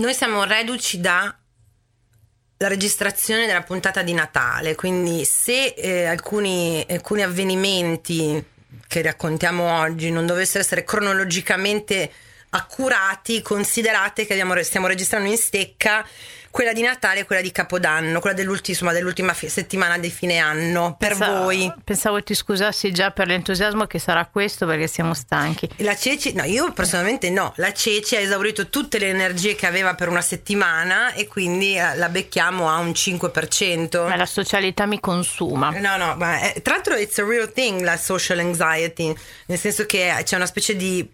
Noi siamo reduci da la registrazione della puntata di Natale, quindi se alcuni avvenimenti che raccontiamo oggi non dovessero essere cronologicamente accurati, considerate che stiamo registrando in stecca quella di Natale e quella di Capodanno, quella dell'ultima settimana di fine anno. Per voi pensavo ti scusassi già per l'entusiasmo che sarà questo, perché siamo stanchi. La Ceci, no, io personalmente no, la Ceci ha esaurito tutte le energie che aveva per una settimana e quindi la becchiamo a un 5%. Ma la socialità mi consuma. No, ma tra l'altro it's a real thing, la social anxiety, nel senso che c'è una specie di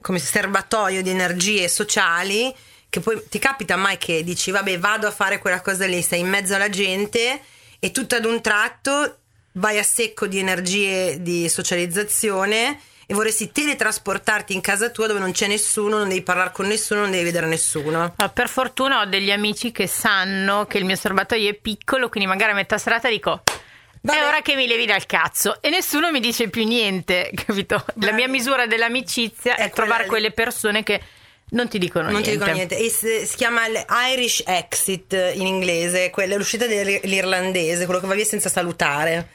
come serbatoio di energie sociali che poi ti capita mai che dici vabbè vado a fare quella cosa lì, sei in mezzo alla gente e tutto ad un tratto vai a secco di energie di socializzazione e vorresti teletrasportarti in casa tua dove non c'è nessuno, non devi parlare con nessuno, non devi vedere nessuno. Per fortuna ho degli amici che sanno che il mio serbatoio è piccolo, quindi magari a metà serata dico vabbè, è ora che mi levi dal cazzo, e nessuno mi dice più niente, capito? Vabbè. La mia misura dell'amicizia è trovare quelle persone che non ti dicono niente. E si chiama l'Irish exit in inglese, l'uscita dell'irlandese, quello che va via senza salutare.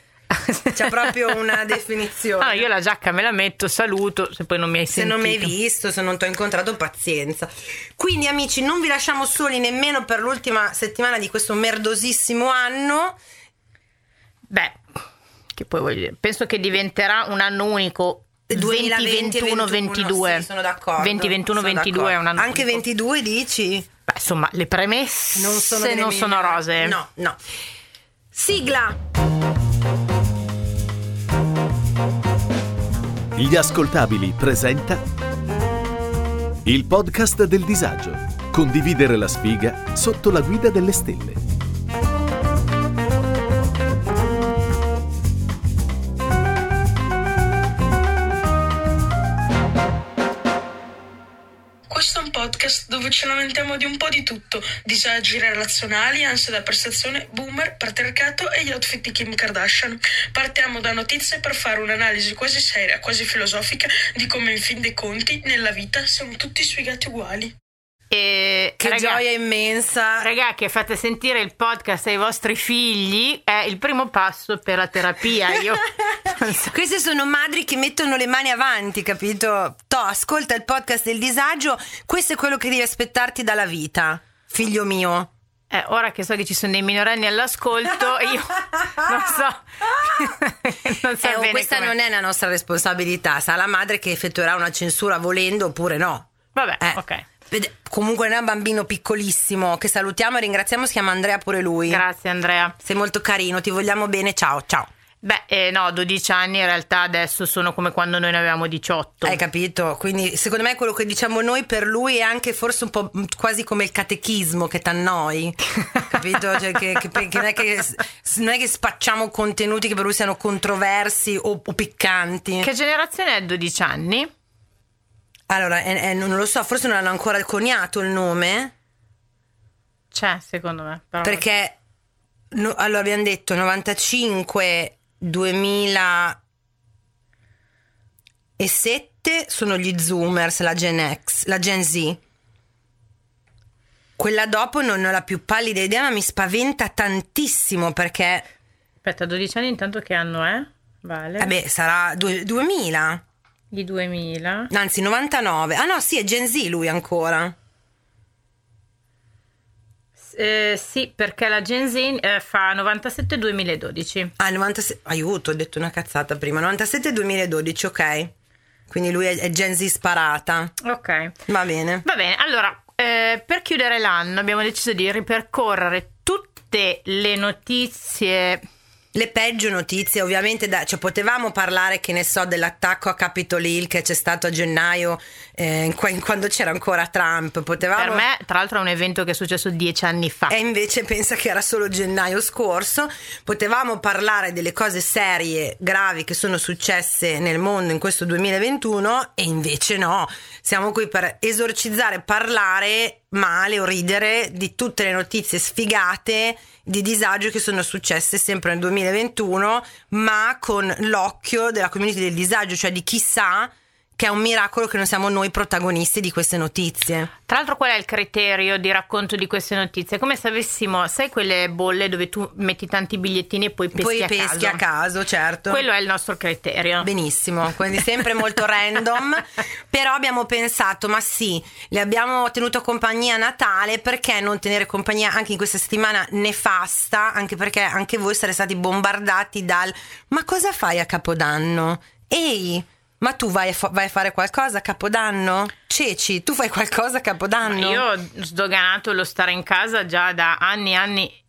C'è proprio una definizione. Io la giacca me la metto, saluto, se poi non mi hai sentito. Se non mi hai visto, se non ti ho incontrato, pazienza. Quindi amici, non vi lasciamo soli nemmeno per l'ultima settimana di questo merdosissimo anno. Beh, che poi voglio dire, penso che diventerà un anno unico. 2021-22 sì, sono d'accordo. 2021-22 è un anno anche unico. 22 dici? Beh, insomma, le premesse non sono rosee. No. Sigla. Gli Ascoltabili presenta il podcast del disagio. Condividere la sfiga sotto la guida delle stelle. Dove ci lamentiamo di un po' di tutto: disagi relazionali, ansia da prestazione, boomer, patriarcato e gli outfit di Kim Kardashian. Partiamo da notizie per fare un'analisi quasi seria, quasi filosofica di come in fin dei conti nella vita siamo tutti sfigati uguali. E che gioia immensa, raga, che fate sentire il podcast ai vostri figli è il primo passo per la terapia. Io queste sono madri che mettono le mani avanti, capito? Ascolta il podcast del disagio, questo è quello che devi aspettarti dalla vita, figlio mio. Ora che so che ci sono dei minorenni all'ascolto, io non so bene questa com'è. Non è la nostra responsabilità, sarà la madre che effettuerà una censura volendo oppure no. Vabbè, ok. Comunque è un bambino piccolissimo che salutiamo e ringraziamo, si chiama Andrea pure lui. Grazie Andrea, sei molto carino, ti vogliamo bene, ciao. 12 anni in realtà adesso sono come quando noi ne avevamo 18. Hai capito? Quindi secondo me quello che diciamo noi per lui è anche forse un po' quasi come il catechismo che t'annoi, capito? Cioè che non è che spacciamo contenuti che per lui siano controversi o piccanti. Che generazione è 12 anni? Allora, non lo so, forse non hanno ancora coniato il nome. C'è, secondo me. Però perché, allora abbiamo detto 95, 2007 sono gli Zoomers, la Gen X, la Gen Z. Quella dopo non ho la più pallida idea, ma mi spaventa tantissimo perché... Aspetta, 12 anni intanto che anno è? Vale. Vabbè, sarà 2000. Di 2000. Anzi, 99. Ah no, sì, è Gen Z lui ancora. Sì, perché la Gen Z fa 97-2012. Ah, 97. Aiuto, ho detto una cazzata prima. 97-2012, ok. Quindi lui è Gen Z sparata. Ok. Va bene. Allora, per chiudere l'anno abbiamo deciso di ripercorrere tutte le notizie... Le peggio notizie, ovviamente, potevamo parlare, che ne so, dell'attacco a Capitol Hill che c'è stato a gennaio, quando c'era ancora Trump. Per me, tra l'altro, è un evento che è successo 10 anni fa. E invece pensa che era solo gennaio scorso. Potevamo parlare delle cose serie, gravi, che sono successe nel mondo in questo 2021 e invece no. Siamo qui per esorcizzare, parlare male o ridere di tutte le notizie sfigate di disagio che sono successe sempre nel 2021, ma con l'occhio della community del disagio, cioè di chi sa che è un miracolo che non siamo noi protagonisti di queste notizie. Tra l'altro, qual è il criterio di racconto di queste notizie? È come se avessimo, sai, quelle bolle dove tu metti tanti bigliettini e poi peschi a caso, certo. Quello è il nostro criterio. Benissimo, quindi sempre molto random. Però abbiamo pensato, ma sì, le abbiamo tenuto compagnia a Natale, perché non tenere compagnia anche in questa settimana nefasta, anche perché anche voi sarete stati bombardati dal "ma cosa fai a Capodanno? Ehi, ma tu vai a fare qualcosa a Capodanno? Ceci, tu fai qualcosa a Capodanno?" Io ho sdoganato lo stare in casa già da anni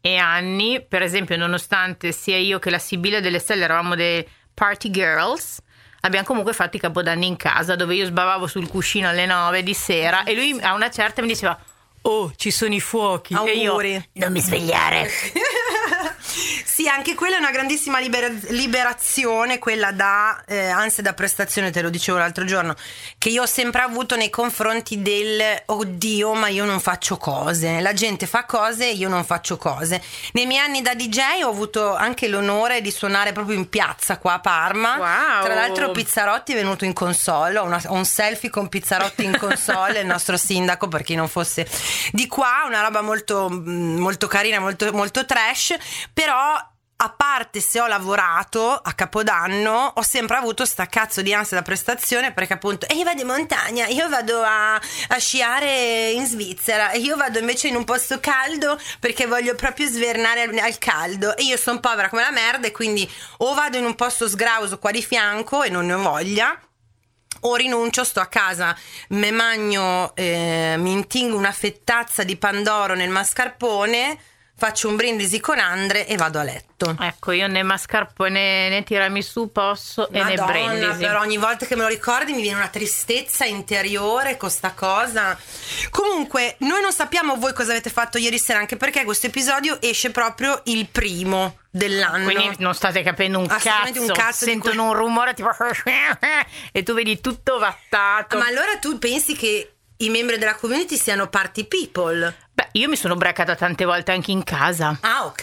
e anni. Per esempio, nonostante sia io che la Sibilla delle Stelle eravamo dei party girls, abbiamo comunque fatto i Capodanni in casa, dove io sbavavo sul cuscino alle 9 di sera e lui a una certa mi diceva: "Oh, ci sono i fuochi." Auguri. E io: "Non mi svegliare." Sì, anche quella è una grandissima liberazione, quella da ansia da prestazione, te lo dicevo l'altro giorno, che io ho sempre avuto nei confronti del "oddio, ma io non faccio cose, la gente fa cose e io non faccio cose." Nei miei anni da DJ ho avuto anche l'onore di suonare proprio in piazza qua a Parma. Wow. Tra l'altro Pizzarotti è venuto in console, ho un selfie con Pizzarotti in console, il nostro sindaco, per chi non fosse di qua, una roba molto, molto carina, molto, molto trash. Però, a parte se ho lavorato a Capodanno, ho sempre avuto sta cazzo di ansia da prestazione, perché appunto io vado in montagna, io vado a sciare in Svizzera, e io vado invece in un posto caldo perché voglio proprio svernare al caldo, e io sono povera come la merda, e quindi o vado in un posto sgrauso qua di fianco e non ne ho voglia, o rinuncio, sto a casa, me magno, mi intingo una fettazza di pandoro nel mascarpone, faccio un brindisi con Andre e vado a letto. Ecco, io né mascarpone né tiramisù posso, e Madonna, né brindisi. Però ogni volta che me lo ricordi mi viene una tristezza interiore con sta cosa. Comunque, noi non sappiamo voi cosa avete fatto ieri sera, anche perché questo episodio esce proprio il primo dell'anno, quindi non state capendo un cazzo, sentono un rumore tipo e tu vedi tutto vattato. Ma allora tu pensi che i membri della community siano party people? Beh, io mi sono ubriacata tante volte anche in casa. Ah, ok,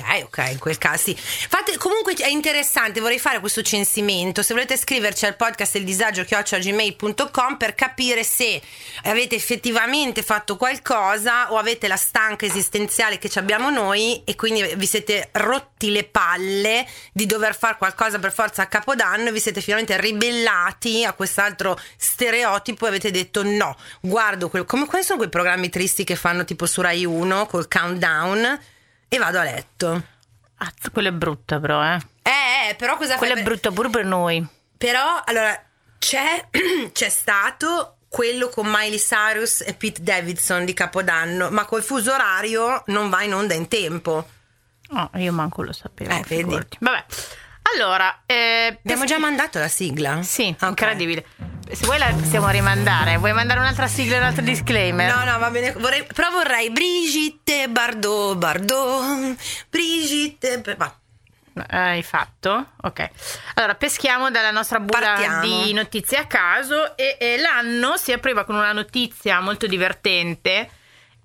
in quel caso sì. Fate, comunque è interessante, vorrei fare questo censimento. Se volete scriverci al podcast del disagio @gmail.com per capire se avete effettivamente fatto qualcosa o avete la stanca esistenziale che ci abbiamo noi e quindi vi siete rotti le palle di dover fare qualcosa per forza a Capodanno e vi siete finalmente ribellati a quest'altro stereotipo e avete detto no, guardo quali sono quei programmi tristi che fanno tipo su Rai 1 col countdown e vado a letto. Azzo, quella è brutta però, eh. Però cosa quella fai? È brutta pure per noi. Però allora c'è stato quello con Miley Cyrus e Pete Davidson di Capodanno, ma col fuso orario non va in onda in tempo. No, io manco lo sapevo. Vedi. Vabbè. Allora, abbiamo già mandato la sigla? Sì, okay. Incredibile. Se vuoi la possiamo rimandare. Vuoi mandare un'altra sigla, un altro disclaimer? No, va bene. Vorrei Brigitte Bardot. Hai fatto? Ok. Allora, peschiamo dalla nostra bulla di notizie a caso e l'anno si apriva con una notizia molto divertente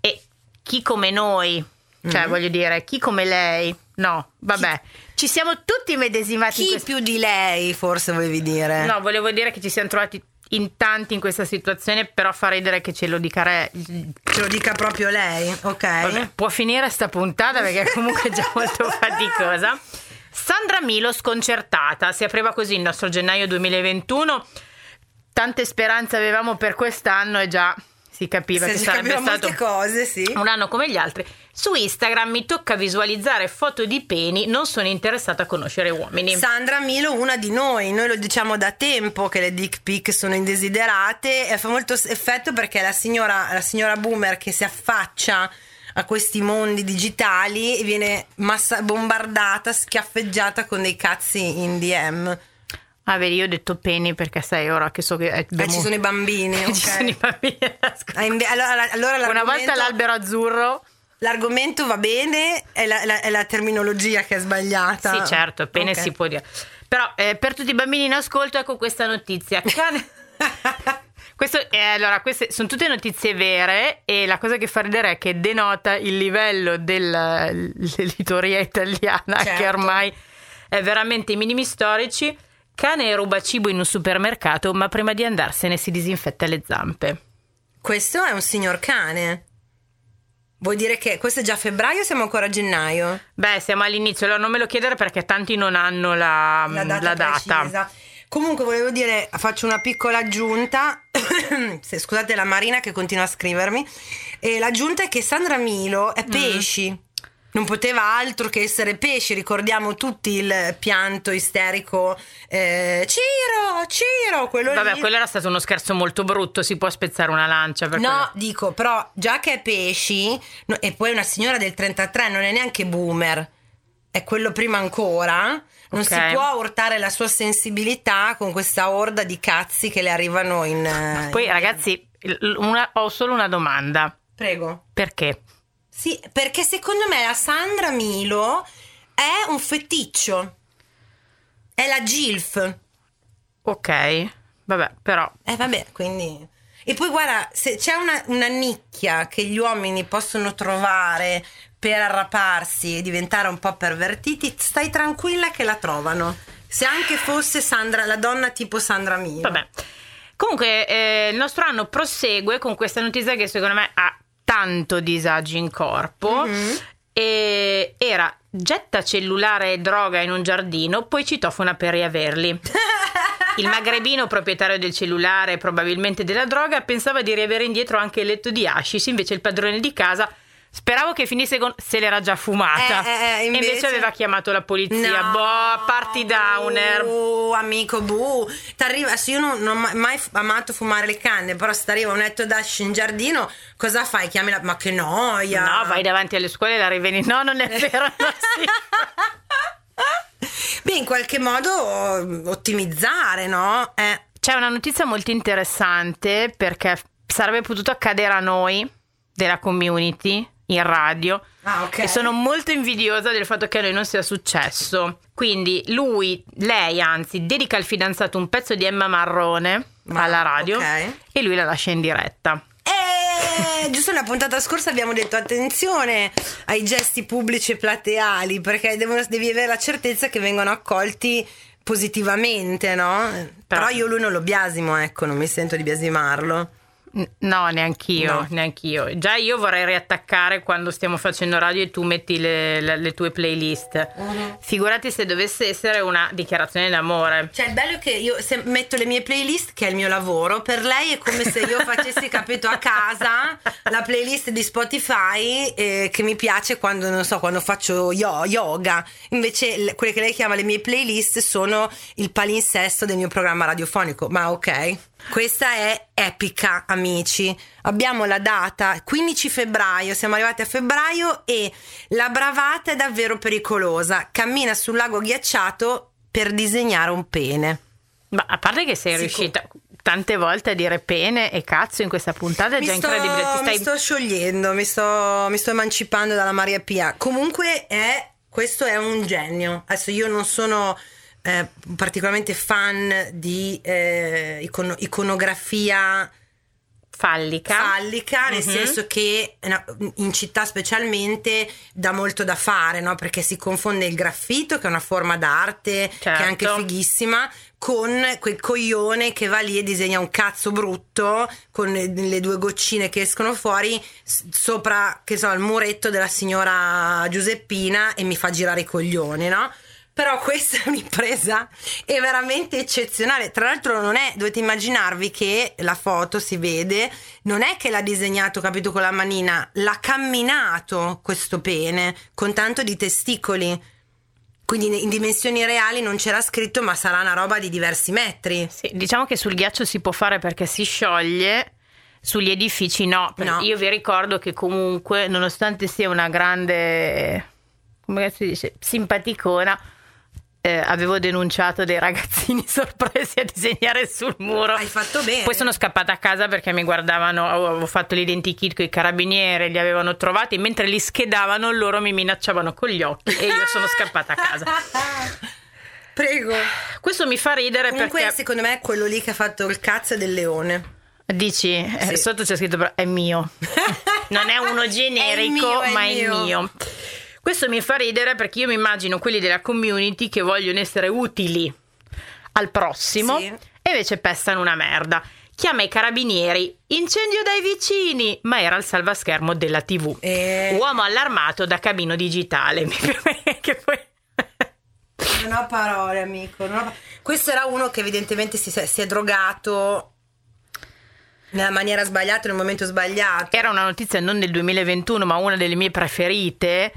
e chi come noi, cioè voglio dire, chi come lei? No, vabbè. Ci siamo tutti medesimati. Chi più di lei, forse volevi dire? No, volevo dire che ci siamo trovati in tanti in questa situazione, però fa ridere che ce lo dica proprio lei, ok? Vabbè, può finire sta puntata perché è comunque già molto faticosa. Sandra Milo sconcertata, si apriva così il nostro gennaio 2021. Tante speranze avevamo per quest'anno e già si capiva che sarebbe stato cose, sì, un anno come gli altri. Su Instagram mi tocca visualizzare foto di peni, non sono interessata a conoscere uomini. Sandra Milo, una di noi lo diciamo da tempo che le dick pic sono indesiderate, e fa molto effetto perché la signora boomer che si affaccia a questi mondi digitali viene bombardata, schiaffeggiata con dei cazzi in DM. Ah, vedi, io ho detto peni perché sai ora che so che ci sono i bambini, okay. Ci sono i bambini. Allora una volta l'albero azzurro. L'argomento va bene, è la terminologia che è sbagliata. Sì, certo, pene, okay. Si può dire. Però per tutti i bambini in ascolto, ecco questa notizia. Allora, queste sono tutte notizie vere e la cosa che fa ridere è che denota il livello dell'editoria italiana, certo, che ormai è veramente ai minimi storici. Cane ruba cibo in un supermercato, ma prima di andarsene si disinfetta le zampe. Questo è un signor cane. Vuol dire che questo è già febbraio, siamo ancora a gennaio? Beh, siamo all'inizio, allora non me lo chiedere perché tanti non hanno la data. Precisa. Comunque volevo dire, faccio una piccola aggiunta, scusate la Marina che continua a scrivermi, e l'aggiunta è che Sandra Milo è pesci, non poteva altro che essere pesci, ricordiamo tutti il pianto isterico, Ciro, quello lì. Vabbè, quello era stato uno scherzo molto brutto, si può spezzare una lancia per quello. Dico, però già che è pesci, no, e poi una signora del 33, non è neanche boomer, è quello prima ancora. Non si può urtare la sua sensibilità con questa orda di cazzi che le arrivano in... Poi ragazzi, ho solo una domanda. Prego. Perché? Sì, perché secondo me la Sandra Milo è un feticcio. È la GILF. Ok, vabbè, però... vabbè, quindi... E poi guarda, se c'è una nicchia che gli uomini possono trovare... per arraparsi e diventare un po' pervertiti, stai tranquilla che la trovano, se anche fosse Sandra, la donna tipo Sandra Milo. Vabbè, comunque il nostro anno prosegue con questa notizia che secondo me ha tanto disagi in corpo. E era: getta cellulare e droga in un giardino, poi citofona per riaverli. Il magrebino proprietario del cellulare e probabilmente della droga pensava di riavere indietro anche il letto di hashish, invece il padrone di casa speravo che finisse con... se l'era già fumata. E invece aveva chiamato la polizia. No, party downer. Amico, t'arriva... Io non ho mai amato fumare le canne, però se t'arriva un letto d'ash in giardino, cosa fai? Chiami la... Ma che noia. No, vai davanti alle scuole e la riveni. No, non è vero. Beh, in qualche modo ottimizzare, no? C'è una notizia molto interessante, perché sarebbe potuto accadere a noi della community in radio. E sono molto invidiosa del fatto che a noi non sia successo. Quindi lei dedica al fidanzato un pezzo di Emma Marrone alla radio, e lui la lascia in diretta. Giusto nella puntata scorsa abbiamo detto attenzione ai gesti pubblici e plateali, perché devi avere la certezza che vengano accolti positivamente, no? Però io lui non lo biasimo, non mi sento di biasimarlo. No, neanch'io. Già io vorrei riattaccare quando stiamo facendo radio e tu metti le tue playlist. Figurati se dovesse essere una dichiarazione d'amore. Cioè, il bello è che io metto le mie playlist, che è il mio lavoro, per lei è come se io facessi, capito, a casa la playlist di Spotify che mi piace quando, non so, quando faccio yoga. Invece quelle che lei chiama le mie playlist sono il palinsesto del mio programma radiofonico. Ma ok. Questa è epica, amici. Abbiamo la data 15 febbraio, siamo arrivati a febbraio e la bravata è davvero pericolosa. Cammina sul lago ghiacciato per disegnare un pene. Ma a parte che sei riuscita tante volte a dire pene e cazzo in questa puntata, è già incredibile. Mi sto sciogliendo, mi sto emancipando dalla Maria Pia. Comunque questo è un genio. Adesso io non sono... particolarmente fan di iconografia fallica, nel senso che in città specialmente dà molto da fare, no? Perché si confonde il graffito, che è una forma d'arte, che è anche fighissima, con quel coglione che va lì e disegna un cazzo brutto con le due goccine che escono fuori sopra, che so, il muretto della signora Giuseppina, e mi fa girare i coglioni, no? Però questa è un'impresa, è veramente eccezionale. Tra l'altro dovete immaginarvi che la foto si vede, non è che l'ha disegnato, capito, con la manina, l'ha camminato questo pene con tanto di testicoli. Quindi in dimensioni reali non c'era scritto, ma sarà una roba di diversi metri. Sì, diciamo che sul ghiaccio si può fare perché si scioglie. Sugli edifici no. Io vi ricordo che comunque, nonostante sia una grande, come si dice, simpaticona, avevo denunciato dei ragazzini sorpresi a disegnare sul muro. Hai fatto bene. Poi sono scappata a casa perché mi guardavano, avevo fatto l'identikit con i carabinieri, li avevano trovati, mentre li schedavano loro mi minacciavano con gli occhi e io sono scappata a casa. Prego. Questo mi fa ridere. Comunque, perché secondo me è quello lì che ha fatto il cazzo del leone. Dici? Sì. Sotto c'è scritto però, è mio. Non è uno generico, è il mio. Questo mi fa ridere perché io mi immagino quelli della community che vogliono essere utili al prossimo, sì, e invece pestano una merda. Chiama i carabinieri, incendio dai vicini, ma era il salvaschermo della TV. Uomo allarmato da camino digitale. Che poi... non ho parole, amico. Non ho... Questo era uno che evidentemente si è drogato nella maniera sbagliata, nel momento sbagliato. Era una notizia non del 2021, ma una delle mie preferite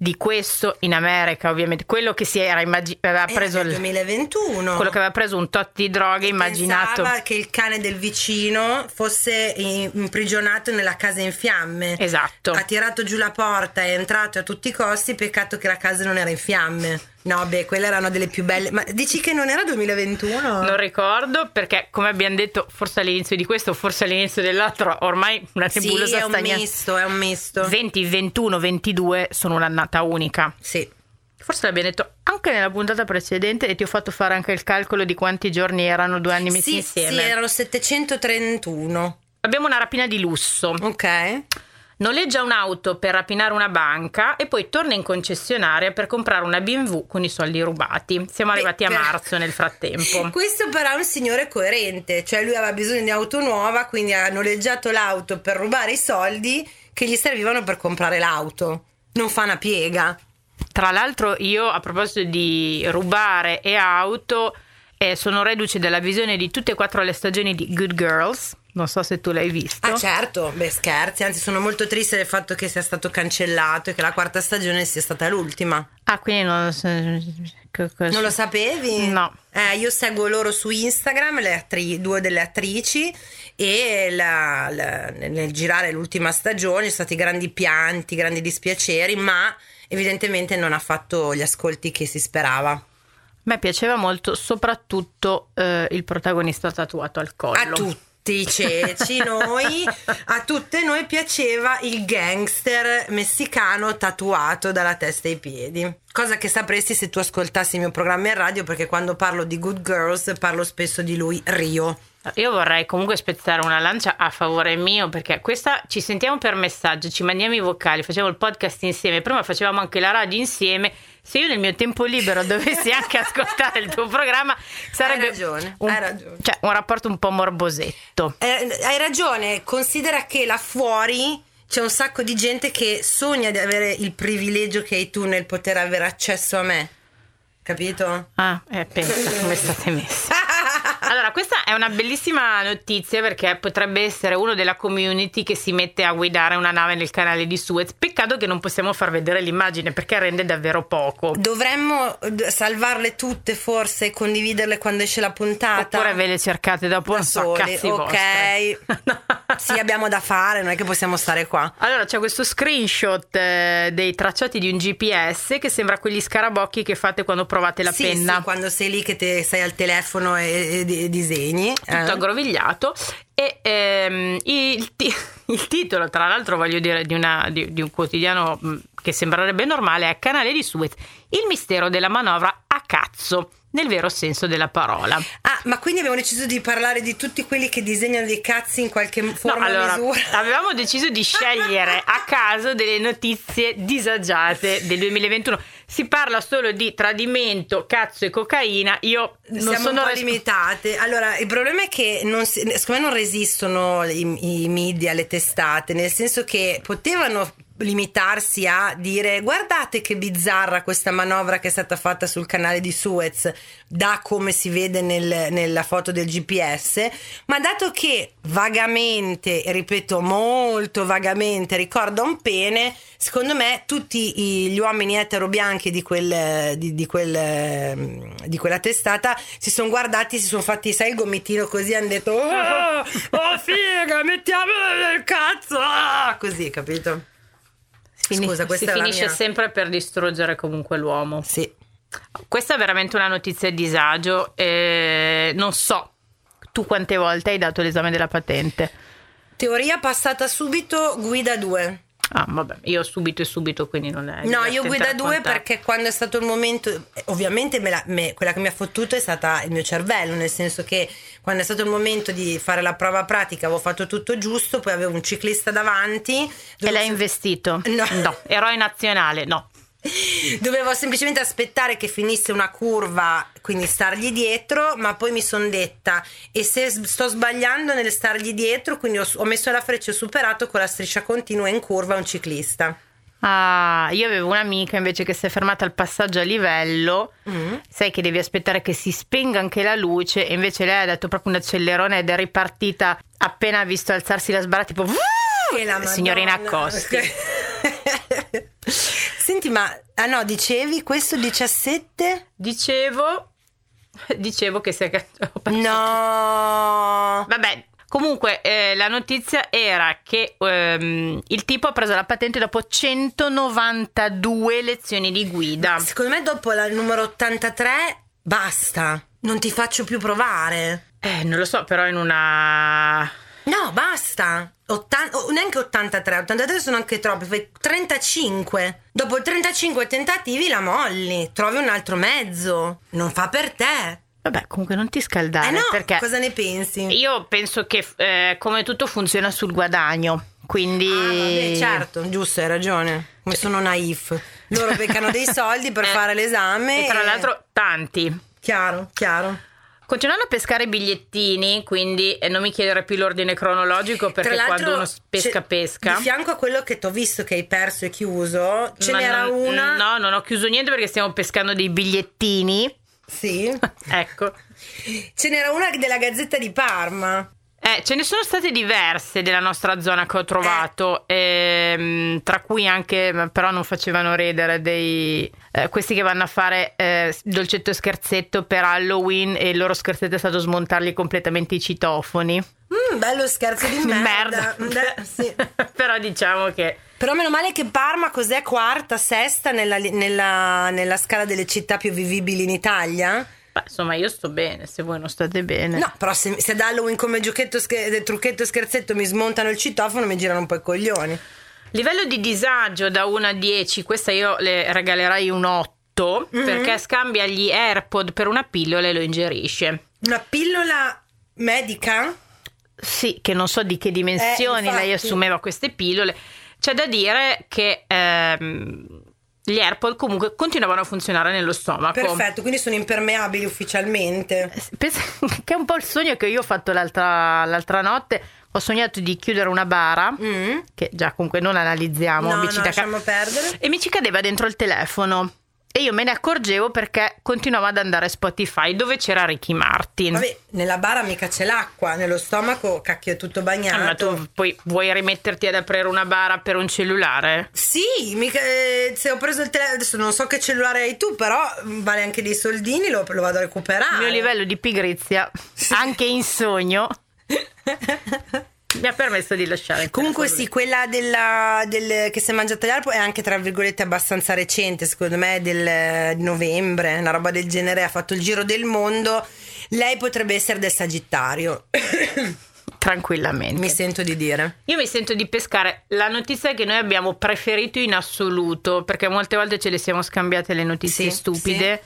di questo in America, ovviamente. Quello che si era aveva preso nel 2021. Quello che aveva preso un tot di droga, e immaginato che il cane del vicino fosse imprigionato nella casa in fiamme. Esatto. Ha tirato giù la porta, è entrato a tutti i costi, peccato che la casa non era in fiamme. No, beh, quelle erano delle più belle. Ma dici che non era 2021? Non ricordo, perché come abbiamo detto, forse all'inizio di questo, forse all'inizio dell'altro, ormai una nebulosa stagnante. Sì, è un misto. 20, 21, 22 sono un'annata unica. Sì. Forse l'abbiamo detto anche nella puntata precedente, e ti ho fatto fare anche il calcolo di quanti giorni erano 2 anni messi insieme. Sì, erano 731. Abbiamo una rapina di lusso. Ok. Noleggia un'auto per rapinare una banca e poi torna in concessionaria per comprare una BMW con i soldi rubati. Siamo arrivati a marzo nel frattempo. Questo però è un signore coerente, cioè lui aveva bisogno di auto nuova, quindi ha noleggiato l'auto per rubare i soldi che gli servivano per comprare l'auto. Non fa una piega. Tra l'altro io, a proposito di rubare e auto, sono reduce della visione di tutte e 4 le stagioni di Good Girls. Non so se tu l'hai visto. Ah certo, beh scherzi, anzi sono molto triste del fatto che sia stato cancellato e che la 4ª stagione sia stata l'ultima. Ah, quindi non lo sapevi? No. Io seguo loro su Instagram, due delle attrici, e nel girare l'ultima stagione sono stati grandi pianti, grandi dispiaceri, ma evidentemente non ha fatto gli ascolti che si sperava. A me piaceva molto soprattutto il protagonista tatuato al collo. A tutti. Ceci, a tutte noi piaceva il gangster messicano tatuato dalla testa ai piedi, cosa che sapresti se tu ascoltassi il mio programma in radio, perché quando parlo di Good Girls parlo spesso di lui, Rio. Io vorrei comunque spezzare una lancia a favore mio, perché questa ci sentiamo per messaggio, ci mandiamo i vocali, facciamo il podcast insieme, prima facevamo anche la radio insieme. Se io nel mio tempo libero dovessi anche ascoltare il tuo programma, sarebbe hai ragione. Cioè, un rapporto un po' morbosetto. Hai ragione, considera che là fuori c'è un sacco di gente che sogna di avere il privilegio che hai tu nel poter avere accesso a me. Capito? Ah, pensa come state messe. Allora, questa è una bellissima notizia, perché potrebbe essere uno della community che si mette a guidare una nave nel canale di Suez. Peccato che non possiamo far vedere l'immagine, perché rende davvero poco. Dovremmo salvarle tutte forse e condividerle quando esce la puntata. Oppure ve le cercate dopo, non so, cazzi vostri. Ok. Sì, abbiamo da fare, non è che possiamo stare qua. Allora, c'è questo screenshot dei tracciati di un GPS che sembra quegli scarabocchi che fate quando provate la penna. Sì, quando sei lì che te sei al telefono e disegni. Tutto aggrovigliato. E il titolo, tra l'altro, voglio dire, di un quotidiano che sembrerebbe normale, è Canale di Suez, il mistero della manovra a cazzo, nel vero senso della parola. Ah, ma quindi abbiamo deciso di parlare di tutti quelli che disegnano dei cazzi in qualche forma o misura. Avevamo deciso di scegliere a caso delle notizie disagiate del 2021. Si parla solo di tradimento, cazzo e cocaina. Io non siamo un po' limitate. Allora, il problema è che secondo me non resistono i media, le testate, nel senso che potevano limitarsi a dire: guardate che bizzarra questa manovra che è stata fatta sul canale di Suez, da come si vede nella foto del GPS. Ma dato che vagamente, ripeto molto vagamente, ricorda un pene, secondo me tutti gli uomini etero bianchi di quella testata si sono guardati, si sono fatti, sai, il gomitino così, hanno detto: oh figa, mettiamo il cazzo, così, capito? Scusa, questa si finisce sempre per distruggere comunque l'uomo. Sì. Questa è veramente una notizia di disagio. Non so tu quante volte hai dato l'esame della patente. Teoria passata subito, guida 2. Ah, vabbè, io subito, quindi non è. No, io guida 2 perché quando è stato il momento, ovviamente quella che mi ha fottuto è stata il mio cervello, nel senso che quando è stato il momento di fare la prova pratica avevo fatto tutto giusto, poi avevo un ciclista davanti. E l'hai investito? No. Eroe nazionale, no. Dovevo semplicemente aspettare che finisse una curva, quindi stargli dietro, ma poi mi sono detta: e se sto sbagliando nel stargli dietro? Quindi ho messo la freccia e ho superato con la striscia continua in curva un ciclista. Ah, io avevo un'amica invece che si è fermata al passaggio a livello, sai che devi aspettare che si spenga anche la luce, e invece lei ha dato proprio un accelerone ed è ripartita appena ha visto alzarsi la sbarra, tipo la signorina Accosti. Okay. Senti, ma no, dicevi questo 17? Dicevo che sei no, vabbè. Comunque la notizia era che il tipo ha preso la patente dopo 192 lezioni di guida. Secondo me dopo la numero 83 basta, non ti faccio più provare. Non lo so, però in una... No, basta. Neanche 83, 83 sono anche troppi, fai 35. Dopo 35 tentativi la molli, trovi un altro mezzo, non fa per te. Vabbè, comunque non ti scaldare, no, perché cosa ne pensi? Io penso che come tutto funziona sul guadagno, quindi vabbè, certo, giusto, hai ragione, mi sono naif. Loro beccano dei soldi per fare l'esame e tra l'altro tanti. Chiaro. Continuano a pescare bigliettini, quindi non mi chiedere più l'ordine cronologico, perché quando uno pesca. Di fianco a quello che t'ho visto che hai perso e chiuso, ce n'era una. No, non ho chiuso niente perché stiamo pescando dei bigliettini. Sì. Ecco. Ce n'era una della Gazzetta di Parma. Ce ne sono state diverse della nostra zona che ho trovato, tra cui anche, però non facevano ridere, dei questi che vanno a fare dolcetto e scherzetto per Halloween, e il loro scherzetto è stato smontargli completamente i citofoni. Bello scherzo di merda. Sì. Però diciamo che... Però meno male che Parma cos'è, quarta, sesta nella scala delle città più vivibili in Italia? Insomma, io sto bene, se voi non state bene. No, però se da Halloween come giochetto, trucchetto e scherzetto mi smontano il citofono, mi girano un po' i coglioni. Livello di disagio da 1 a 10, questa io le regalerei un 8, perché scambia gli AirPod per una pillola e lo ingerisce. Una pillola medica? Sì, che non so di che dimensioni lei assumeva queste pillole. C'è da dire che... gli AirPod comunque continuavano a funzionare nello stomaco. Perfetto, quindi sono impermeabili ufficialmente. Penso che è un po' il sogno che io ho fatto l'altra notte. Ho sognato di chiudere una bara, che già comunque non analizziamo, no, lasciamo perdere. E mi ci cadeva dentro il telefono. E io me ne accorgevo perché continuava ad andare Spotify, dove c'era Ricky Martin. Vabbè, nella bara mica c'è l'acqua, nello stomaco cacchio è tutto bagnato. Ma tu poi vuoi rimetterti ad aprire una bara per un cellulare? Sì, mica, se ho preso il telefono, adesso non so che cellulare hai tu, però vale anche dei soldini, lo vado a recuperare. Il mio livello di pigrizia, anche in sogno, mi ha permesso di lasciare. Comunque sì, quella che si è mangiata gli AirPod è anche, tra virgolette, abbastanza recente, secondo me del novembre, una roba del genere, ha fatto il giro del mondo. Lei potrebbe essere del Sagittario. Tranquillamente. Mi sento di dire. Io mi sento di pescare la notizia che noi abbiamo preferito in assoluto, perché molte volte ce le siamo scambiate le notizie stupide,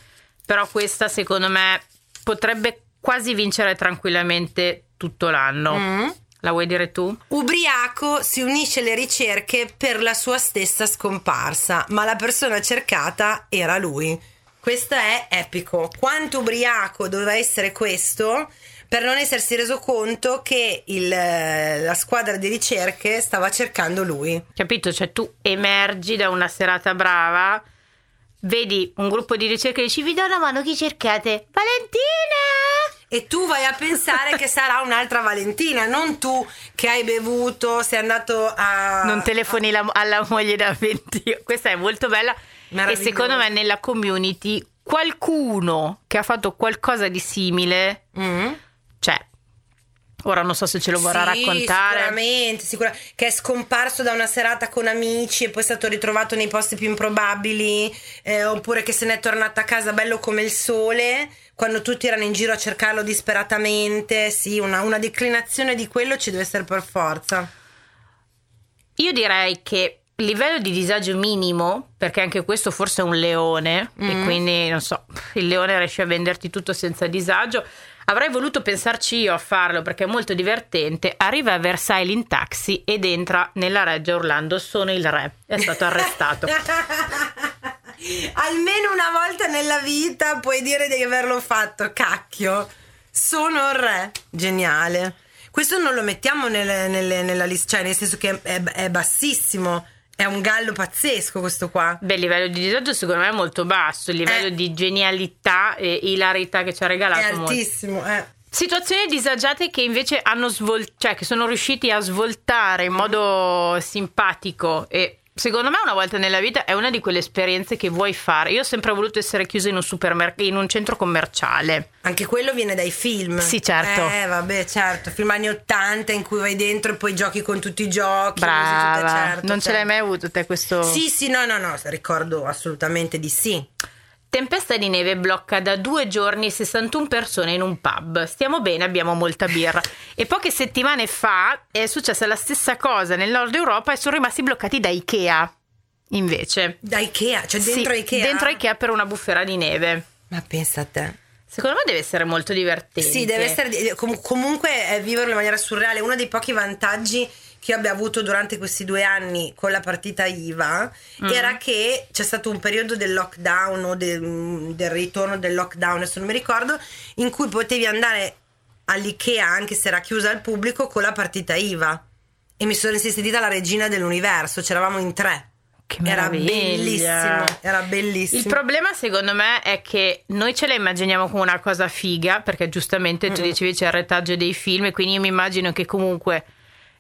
però questa secondo me potrebbe quasi vincere tranquillamente tutto l'anno. La vuoi dire tu? Ubriaco si unisce alle ricerche per la sua stessa scomparsa, ma la persona cercata era lui. Questo è epico. Quanto ubriaco doveva essere questo per non essersi reso conto che la squadra di ricerche stava cercando lui? Capito? Cioè tu emergi da una serata brava, vedi un gruppo di ricerche e dici: vi do una mano, chi cercate? Valentina! E tu vai a pensare che sarà un'altra Valentina, non tu che hai bevuto, sei andato a... Non telefoni alla moglie da 20. Questa è molto bella. E secondo me nella community qualcuno che ha fatto qualcosa di simile, cioè, ora non so se ce lo vorrà raccontare. Sicuramente, che è scomparso da una serata con amici e poi è stato ritrovato nei posti più improbabili, oppure che se n'è tornata a casa bello come il sole... Quando tutti erano in giro a cercarlo disperatamente. Sì, una declinazione di quello ci deve essere per forza. Io direi che livello di disagio minimo, perché anche questo forse è un leone, e quindi non so, il leone riesce a venderti tutto senza disagio. Avrei voluto pensarci io a farlo perché è molto divertente. Arriva a Versailles in taxi ed entra nella reggia urlando: sono il re, è stato arrestato. Almeno una volta nella vita puoi dire di averlo fatto, cacchio. Sono il re. Geniale. Questo non lo mettiamo nella lista, cioè nel senso che è bassissimo. È un gallo pazzesco questo qua. Beh, il livello di disagio secondo me è molto basso. Il livello di genialità e ilarità che ci ha regalato è altissimo, molto. Situazioni disagiate che invece hanno cioè che sono riusciti a svoltare in modo simpatico. E secondo me una volta nella vita è una di quelle esperienze che vuoi fare. Io ho sempre voluto essere chiusa in un supermercato, in un centro commerciale. Anche quello viene dai film. Sì, certo. Vabbè, certo. Film anni 80 in cui vai dentro e poi giochi con tutti i giochi. Brava. Tutte, certo, non certo. Ce l'hai mai avuto te questo? Sì, no, ricordo assolutamente di sì. Tempesta di neve blocca da 2 giorni 61 persone in un pub. Stiamo bene, abbiamo molta birra. E poche settimane fa è successa la stessa cosa nel nord Europa e sono rimasti bloccati da Ikea, invece. Da Ikea? Cioè dentro Ikea? Dentro Ikea per una bufera di neve. Ma pensa a te. Secondo me deve essere molto divertente. Sì, deve essere... Comunque è viverlo in maniera surreale. Uno dei pochi vantaggi che io abbia avuto durante questi 2 anni con la partita IVA era che c'è stato un periodo del lockdown o del ritorno del lockdown, adesso non mi ricordo, in cui potevi andare all'Ikea anche se era chiusa al pubblico con la partita IVA, e mi sono sentita la regina dell'universo, c'eravamo in 3. Era bellissimo, era bellissimo. Il problema secondo me è che noi ce la immaginiamo come una cosa figa, perché giustamente tu dicevi c'è il retaggio dei film, e quindi io mi immagino che comunque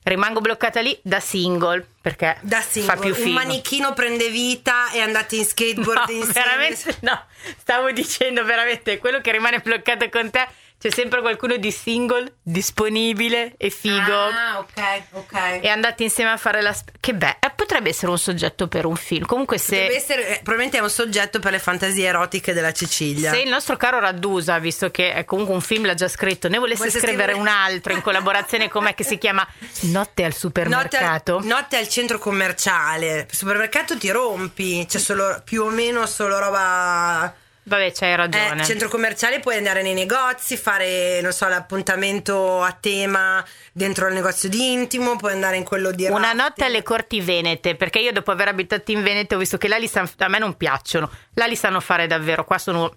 rimango bloccata lì da single, perché da single, fa più figo. Un manichino prende vita e andate in skateboard insieme. Veramente no, stavo dicendo veramente quello che rimane bloccato con te, c'è sempre qualcuno di single disponibile e figo. Ah, ok. E andate insieme a fare la che beh, potrebbe essere un soggetto per un film. Comunque se potrebbe essere, probabilmente è un soggetto per le fantasie erotiche della Cecilia. Se il nostro caro Raddusa, visto che è comunque un film l'ha già scritto, ne volesse scrivere un altro in collaborazione con me che si chiama Notte al supermercato. Notte al centro commerciale. Supermercato ti rompi, c'è solo più o meno solo roba. Vabbè, c'hai ragione. Centro commerciale puoi andare nei negozi, fare, non so, l'appuntamento a tema dentro al negozio di intimo, puoi andare in quello di una notte alle corti venete, perché io dopo aver abitato in Veneto ho visto che là li sanno, a me non piacciono, là li sanno fare davvero, qua sono...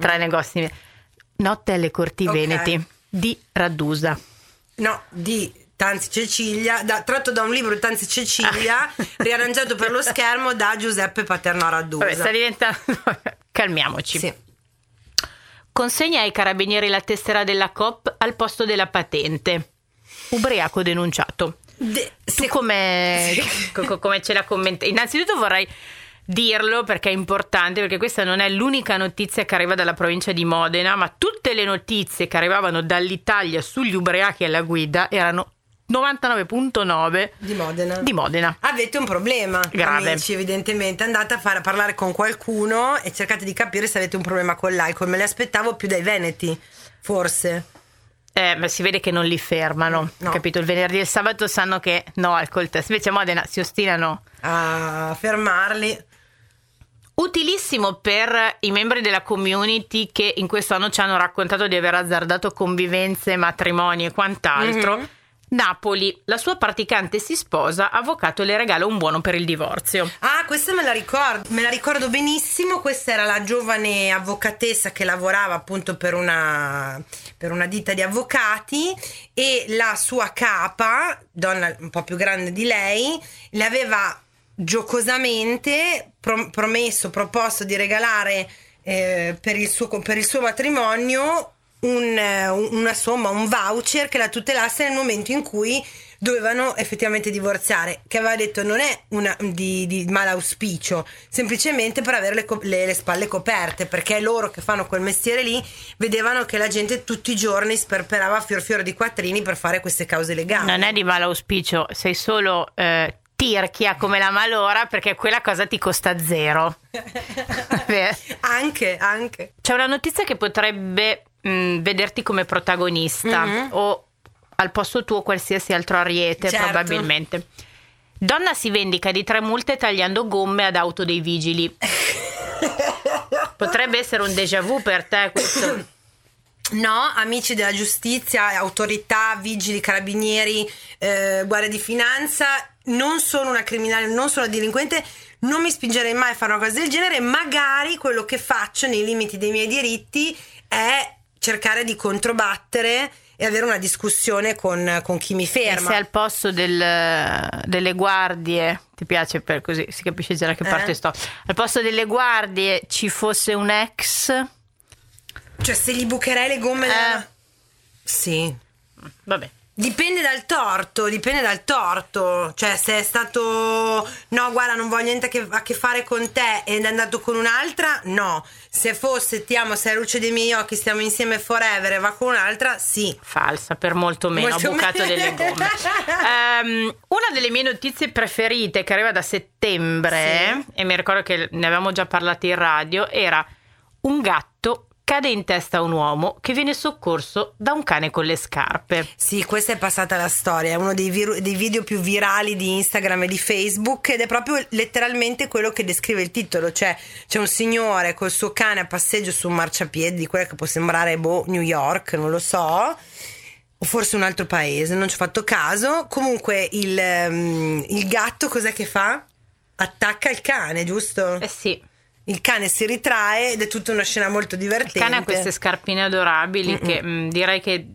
3 negozi. Notte alle corti venete di Raddusa. No, di Tanzi Cecilia, tratto da un libro di Tanzi Cecilia, riarrangiato per lo schermo da Giuseppe Paternò Raddusa. Vabbè, sta diventando... Calmiamoci. Sì. Consegna ai carabinieri la tessera della COP al posto della patente. Ubriaco denunciato. Tu come ce la commenti? Innanzitutto vorrei... dirlo perché è importante, perché questa non è l'unica notizia che arriva dalla provincia di Modena, ma tutte le notizie che arrivavano dall'Italia sugli ubriachi alla guida erano 99.9 di Modena. Avete un problema grave, amici, evidentemente andate a parlare con qualcuno e cercate di capire se avete un problema con l'alcol. Me le aspettavo più dai veneti, forse. Ma si vede che non li fermano, no. Capito? Il venerdì e il sabato sanno che no alcol test, invece a Modena si ostinano a fermarli. Utilissimo per i membri della community che in questo anno ci hanno raccontato di aver azzardato convivenze, matrimoni e quant'altro. Napoli, la sua praticante si sposa, avvocato le regala un buono per il divorzio. Ah, questa me la ricordo benissimo. Questa era la giovane avvocatessa che lavorava appunto per una ditta di avvocati, e la sua capa, donna un po' più grande di lei, le aveva giocosamente proposto di regalare per il suo matrimonio un voucher che la tutelasse nel momento in cui dovevano effettivamente divorziare, che aveva detto non è una di malauspicio, semplicemente per avere le spalle coperte, perché loro che fanno quel mestiere lì vedevano che la gente tutti i giorni sperperava fior fior di quattrini per fare queste cause legali. Non è di malauspicio, sei solo tirchia come la malora, perché quella cosa ti costa zero. Anche c'è una notizia che potrebbe vederti come protagonista, mm-hmm, o al posto tuo qualsiasi altro ariete, certo, probabilmente. Donna si vendica di 3 multe tagliando gomme ad auto dei vigili. Potrebbe essere un déjà vu per te questo. No, amici della giustizia, autorità, vigili, carabinieri, guardia di finanza, non sono una criminale, non sono una delinquente, non mi spingerei mai a fare una cosa del genere. Magari quello che faccio nei limiti dei miei diritti è cercare di controbattere e avere una discussione con chi mi ferma. E se al posto delle guardie, ti piace, per così si capisce già da che parte sto, al posto delle guardie ci fosse un ex? Cioè se gli bucherei le gomme della... Sì. Vabbè. Dipende dal torto. Cioè se è stato no guarda non voglio niente a che fare con te ed è andato con un'altra, no. Se fosse ti amo, sei la luce dei miei occhi, stiamo insieme forever e va con un'altra, sì. Falsa, per molto meno, ha bucato delle gomme. Una delle mie notizie preferite che arriva da settembre, sì, e mi ricordo che ne avevamo già parlato in radio, era un gatto cade in testa a un uomo che viene soccorso da un cane con le scarpe. Sì, questa è passata la storia, è uno dei video più virali di Instagram e di Facebook, ed è proprio letteralmente quello che descrive il titolo, cioè c'è un signore col suo cane a passeggio su un marciapiede di quella che può sembrare New York, non lo so, o forse un altro paese, non ci ho fatto caso. Comunque il gatto cos'è che fa? Attacca il cane, giusto? Eh sì. Il cane si ritrae ed è tutta una scena molto divertente. Il cane ha queste scarpine adorabili, mm-mm, che direi che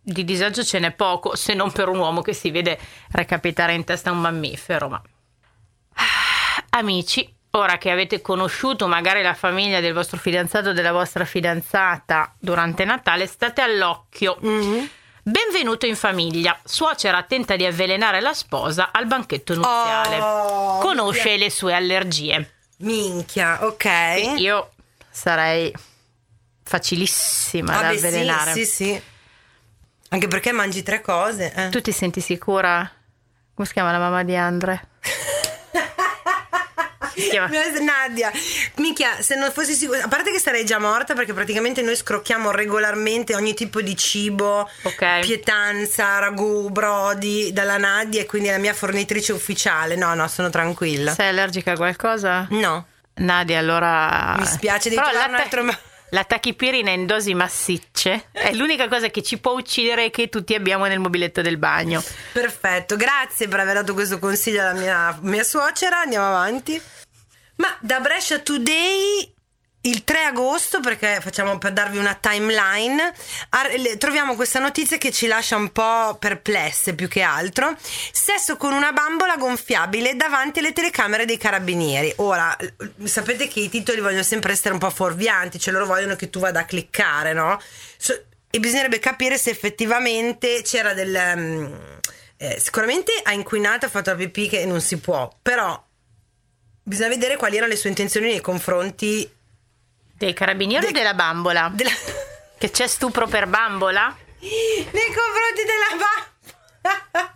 di disagio ce n'è poco, se non per un uomo che si vede recapitare in testa un mammifero. Ma amici, ora che avete conosciuto magari la famiglia del vostro fidanzato o della vostra fidanzata durante Natale, state all'occhio. Mm-hmm. Benvenuto in famiglia. Suocera tenta di avvelenare la sposa al banchetto nuziale. Oh, conosce le sue allergie. Minchia, ok. Sì, io sarei facilissima da avvelenare. Sì. Anche perché mangi 3 cose. Tu ti senti sicura? Come si chiama la mamma di Andrea? Nadia. Minchia, se non fossi sicura, a parte che sarei già morta, perché praticamente noi scrocchiamo regolarmente ogni tipo di cibo, okay, pietanza, ragù, brodi dalla Nadia, e quindi è la mia fornitrice ufficiale. No, sono tranquilla. Sei allergica a qualcosa? No, Nadia, allora mi spiace di trovare un altro. La tachipirina in dosi massicce è l'unica cosa che ci può uccidere, che tutti abbiamo nel mobiletto del bagno. Perfetto, grazie per aver dato questo consiglio alla mia suocera. Andiamo avanti. Ma da Brescia Today, il 3 agosto, perché facciamo per darvi una timeline, troviamo questa notizia che ci lascia un po' perplesse più che altro. Sesso con una bambola gonfiabile davanti alle telecamere dei carabinieri. Ora, sapete che i titoli vogliono sempre essere un po' fuorvianti, cioè loro vogliono che tu vada a cliccare, no? E bisognerebbe capire se effettivamente c'era sicuramente ha inquinato, ha fatto la pipì che non si può, però... Bisogna vedere quali erano le sue intenzioni nei confronti dei carabinieri o della bambola. Che c'è stupro per bambola? Nei confronti della bambola.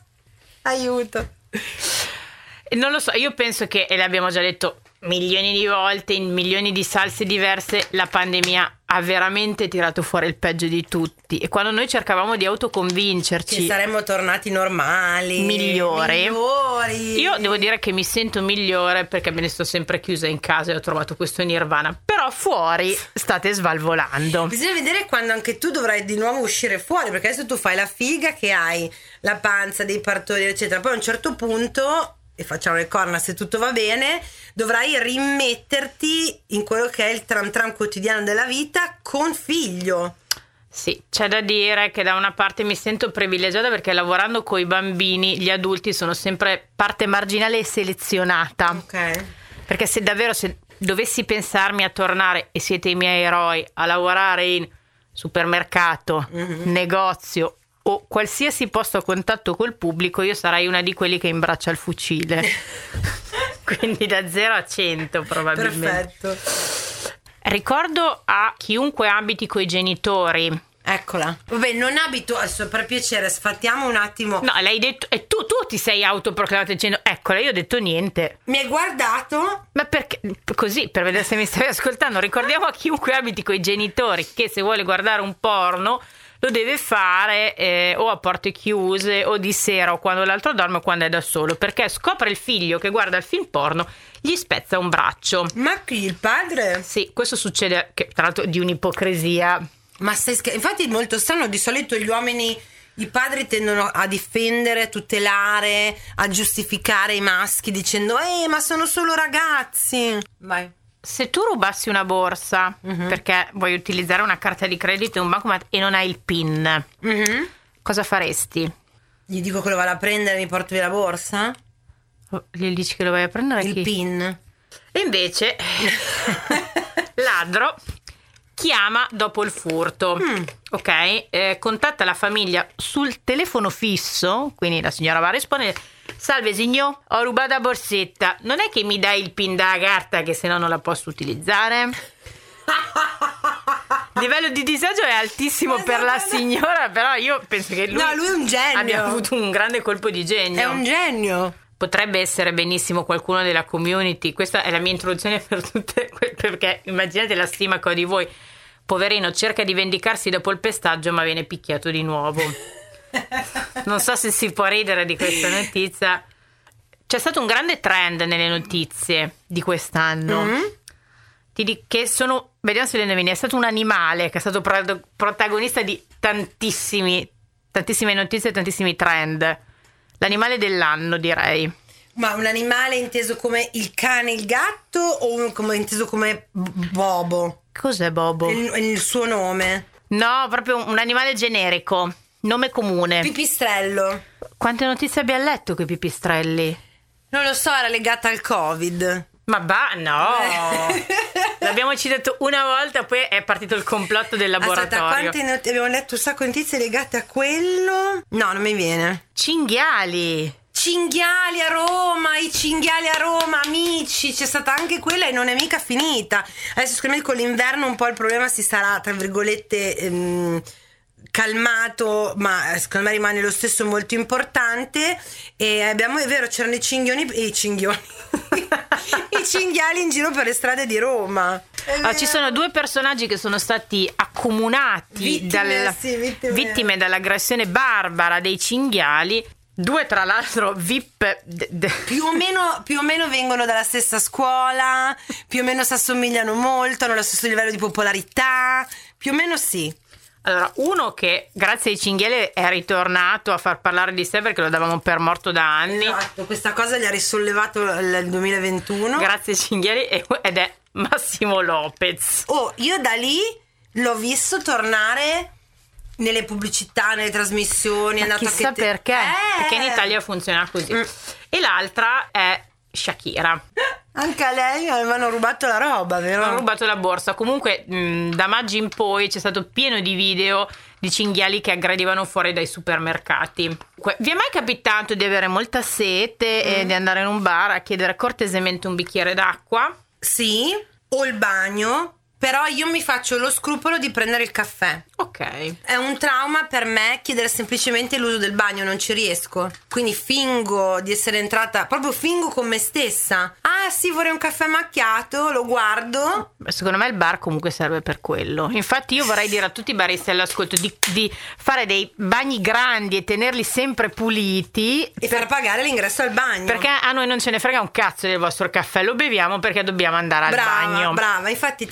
Aiuto. Non lo so, io penso che, e l'abbiamo già detto milioni di volte, in milioni di salse diverse, la pandemia ha veramente tirato fuori il peggio di tutti. E quando noi cercavamo di autoconvincerci che saremmo tornati normali, migliori, io devo dire che mi sento migliore, perché me ne sto sempre chiusa in casa e ho trovato questo nirvana. Però fuori state svalvolando. Bisogna vedere quando anche tu dovrai di nuovo uscire fuori, perché adesso tu fai la figa che hai la panza dei partori eccetera, poi a un certo punto, e facciamo le corna se tutto va bene, dovrai rimetterti in quello che è il tram tram quotidiano della vita con figlio. Sì, c'è da dire che da una parte mi sento privilegiata, perché lavorando coi bambini, gli adulti sono sempre parte marginale e selezionata. Ok. Perché se davvero dovessi pensarmi a tornare, e siete i miei eroi, a lavorare in supermercato, mm-hmm, negozio, o qualsiasi posto a contatto col pubblico, io sarei una di quelli che imbraccia il fucile. Quindi da 0 a 100 probabilmente. Perfetto. Ricordo a chiunque abiti coi genitori Eccola. Vabbè, non abito, adesso per piacere sfattiamo un attimo. No, l'hai detto, e tu ti sei autoproclamata dicendo eccola, io ho detto niente. Mi hai guardato? Ma perché? Così, per vedere se mi stavi ascoltando. Ricordiamo a chiunque abiti coi genitori che se vuole guardare un porno lo deve fare o a porte chiuse o di sera o quando l'altro dorme o quando è da solo, perché scopre il figlio che guarda il film porno, gli spezza un braccio. Ma chi, il padre? Sì, questo succede, che tra l'altro di un'ipocrisia. Ma stai infatti è molto strano, di solito gli uomini, i padri tendono a difendere, a tutelare, a giustificare i maschi dicendo ma sono solo ragazzi. Vai. Se tu rubassi una borsa perché vuoi utilizzare una carta di credito e un bancomat e non hai il PIN, cosa faresti? Gli dico che lo vado a prendere e mi porto via la borsa? Oh, gli dici che lo vai a prendere? Il chi? PIN. E invece ladro chiama dopo il furto, ok? Contatta la famiglia sul telefono fisso, quindi la signora va a rispondere. Salve signor, ho rubato la borsetta, non è che mi dai il pin della carta che se no non la posso utilizzare? Il livello di disagio è altissimo per la signora, però io penso che lui è un genio. Abbia avuto un grande colpo di genio. È un genio. Potrebbe essere benissimo qualcuno della community. Questa è la mia introduzione per tutte, perché immaginate la stima che ho di voi. Poverino, cerca di vendicarsi dopo il pestaggio ma viene picchiato di nuovo. Non so se si può ridere di questa notizia. C'è stato un grande trend nelle notizie di quest'anno che sono, vediamo se le indovini. È stato un animale che è stato protagonista di tantissime notizie e tantissimi trend. L'animale dell'anno, direi. Ma un animale inteso come il cane, il gatto, o come, inteso come Bobo? Cos'è Bobo? Il suo nome? No, proprio un animale generico. Nome comune. Pipistrello. Quante notizie abbiamo letto coi pipistrelli? Non lo so, era legata al Covid. Ma no. L'abbiamo citato una volta, poi è partito il complotto del laboratorio. Aspetta, quante abbiamo letto un sacco di notizie legate a quello? No, non mi viene. Cinghiali. Cinghiali a Roma, i cinghiali a Roma, amici, c'è stata anche quella e non è mica finita. Adesso secondo me con l'inverno un po' il problema si sarà, tra virgolette, calmato, ma secondo me rimane lo stesso molto importante. E abbiamo, è vero, c'erano i cinghiali in giro per le strade di Roma. Ci sono due personaggi che sono stati accomunati vittime dall'aggressione barbara dei cinghiali. Due tra l'altro VIP più o meno vengono dalla stessa scuola, più o meno si assomigliano molto, hanno lo stesso livello di popolarità, più o meno sì. Allora, uno che grazie ai cinghiali è ritornato a far parlare di sé perché lo davamo per morto da anni. Esatto, questa cosa gli ha risollevato il 2021. Grazie ai cinghiali ed è Massimo Lopez. Oh, io da lì l'ho visto tornare nelle pubblicità, nelle trasmissioni. Ma chissà perché. Perché in Italia funziona così. E l'altra è Shakira. Anche a lei avevano rubato la roba, vero? Hanno rubato la borsa. Comunque da maggio in poi c'è stato pieno di video di cinghiali che aggredivano fuori dai supermercati. Vi è mai capitato di avere molta sete e di andare in un bar a chiedere cortesemente un bicchiere d'acqua? Sì, o il bagno. Però io mi faccio lo scrupolo di prendere il caffè. Ok. È un trauma per me chiedere semplicemente l'uso del bagno, non ci riesco. Quindi fingo di essere entrata, proprio fingo con me stessa. Ah sì, vorrei un caffè macchiato, lo guardo. Secondo me il bar comunque serve per quello. Infatti io vorrei dire a tutti i baristi all'ascolto di fare dei bagni grandi e tenerli sempre puliti. E far pagare l'ingresso al bagno. Perché a noi non ce ne frega un cazzo del vostro caffè, lo beviamo perché dobbiamo andare al bagno. Brava, infatti...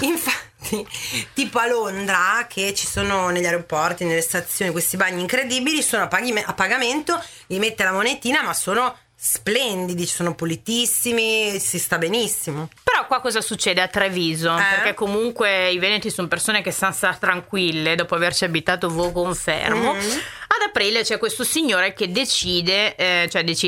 Infatti, tipo a Londra, che ci sono negli aeroporti, nelle stazioni, questi bagni incredibili, sono a pagamento, gli mette la monetina, ma sono splendidi, sono pulitissimi, si sta benissimo. Però qua cosa succede a Treviso? Perché comunque i veneti sono persone che stanno tranquille dopo averci abitato, vo confermo. Ad aprile c'è questo signore che decide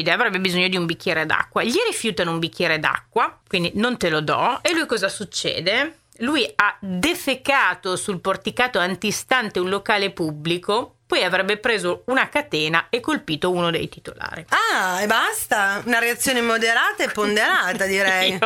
avrebbe bisogno di un bicchiere d'acqua, gli rifiutano un bicchiere d'acqua, quindi non te lo do, e lui cosa succede? Lui ha defecato sul porticato antistante un locale pubblico poi avrebbe preso una catena e colpito uno dei titolari. Ah, e basta? Una reazione moderata e ponderata, direi.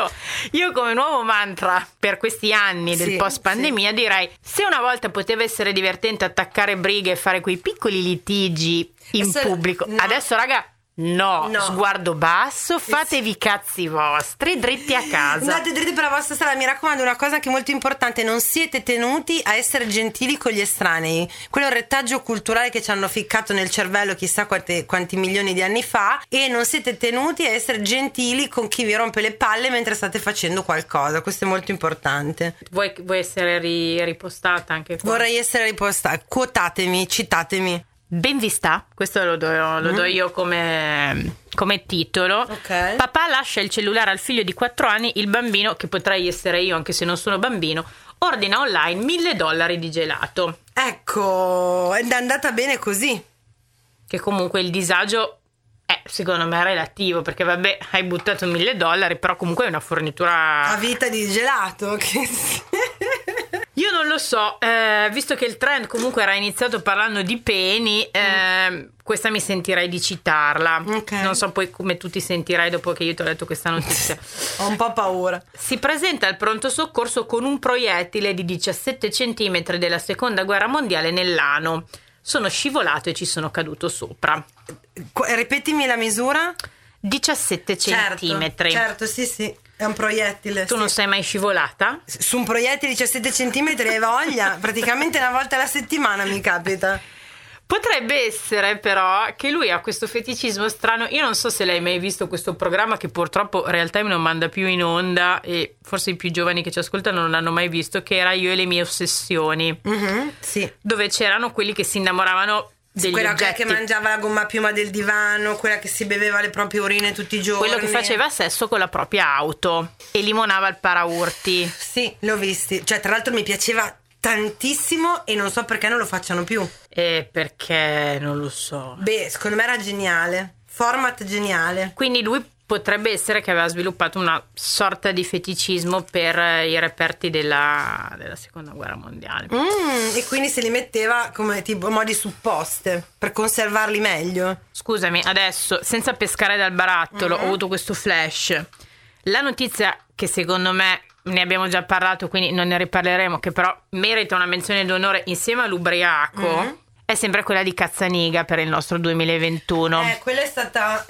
Io come nuovo mantra per questi anni del post pandemia direi: se una volta poteva essere divertente attaccare brighe e fare quei piccoli litigi in pubblico, adesso raga, No, sguardo basso, fatevi i cazzi vostri, dritti a casa. Andate dritti per la vostra strada, mi raccomando. Una cosa che è molto importante: non siete tenuti a essere gentili con gli estranei. Quello è un retaggio culturale che ci hanno ficcato nel cervello chissà quanti milioni di anni fa, e non siete tenuti a essere gentili con chi vi rompe le palle mentre state facendo qualcosa. Questo è molto importante. Vuoi essere ripostata anche qua? Vorrei essere ripostata, quotatemi, citatemi. Ben vi sta, questo lo do io come titolo. Okay. Papà lascia il cellulare al figlio di 4 anni, il bambino, che potrei essere io anche se non sono bambino, ordina online $1.000 di gelato. Ecco, è andata bene così. Che comunque il disagio è, secondo me, relativo, perché vabbè, hai buttato $1.000, però comunque è una fornitura a vita di gelato, che io non lo so, visto che il trend comunque era iniziato parlando di peni, questa mi sentirei di citarla. Okay. Non so poi come tu ti sentirai dopo che io ti ho letto questa notizia. Ho un po' paura. Si presenta al pronto soccorso con un proiettile di 17 cm della seconda guerra mondiale nell'ano. Sono scivolato e ci sono caduto sopra. Ripetimi la misura? 17 centimetri. Certo, sì. È un proiettile. Tu non sei mai scivolata? Su un proiettile di 17 centimetri hai voglia? Praticamente una volta alla settimana mi capita. Potrebbe essere però che lui ha questo feticismo strano. Io non so se l'hai mai visto questo programma che purtroppo Real Time non manda più in onda, e forse i più giovani che ci ascoltano non l'hanno mai visto, che era Io e le mie ossessioni. Mm-hmm, sì. Dove c'erano quelli che si innamoravano degli quella oggetti. Che mangiava la gomma piuma del divano, quella che si beveva le proprie urine tutti i giorni, quello che faceva sesso con la propria auto e limonava il paraurti. Sì, l'ho visti, cioè tra l'altro mi piaceva tantissimo e non so perché non lo facciano più. Perché non lo so. Beh, secondo me era geniale, format geniale. Quindi lui potrebbe essere che aveva sviluppato una sorta di feticismo per i reperti della seconda guerra mondiale, e quindi se li metteva come tipo modi supposte per conservarli meglio. Scusami, adesso senza pescare dal barattolo, ho avuto questo flash. La notizia che secondo me ne abbiamo già parlato, quindi non ne riparleremo, che però merita una menzione d'onore insieme all'ubriaco, è sempre quella di Cazzaniga per il nostro 2021. Quella è stata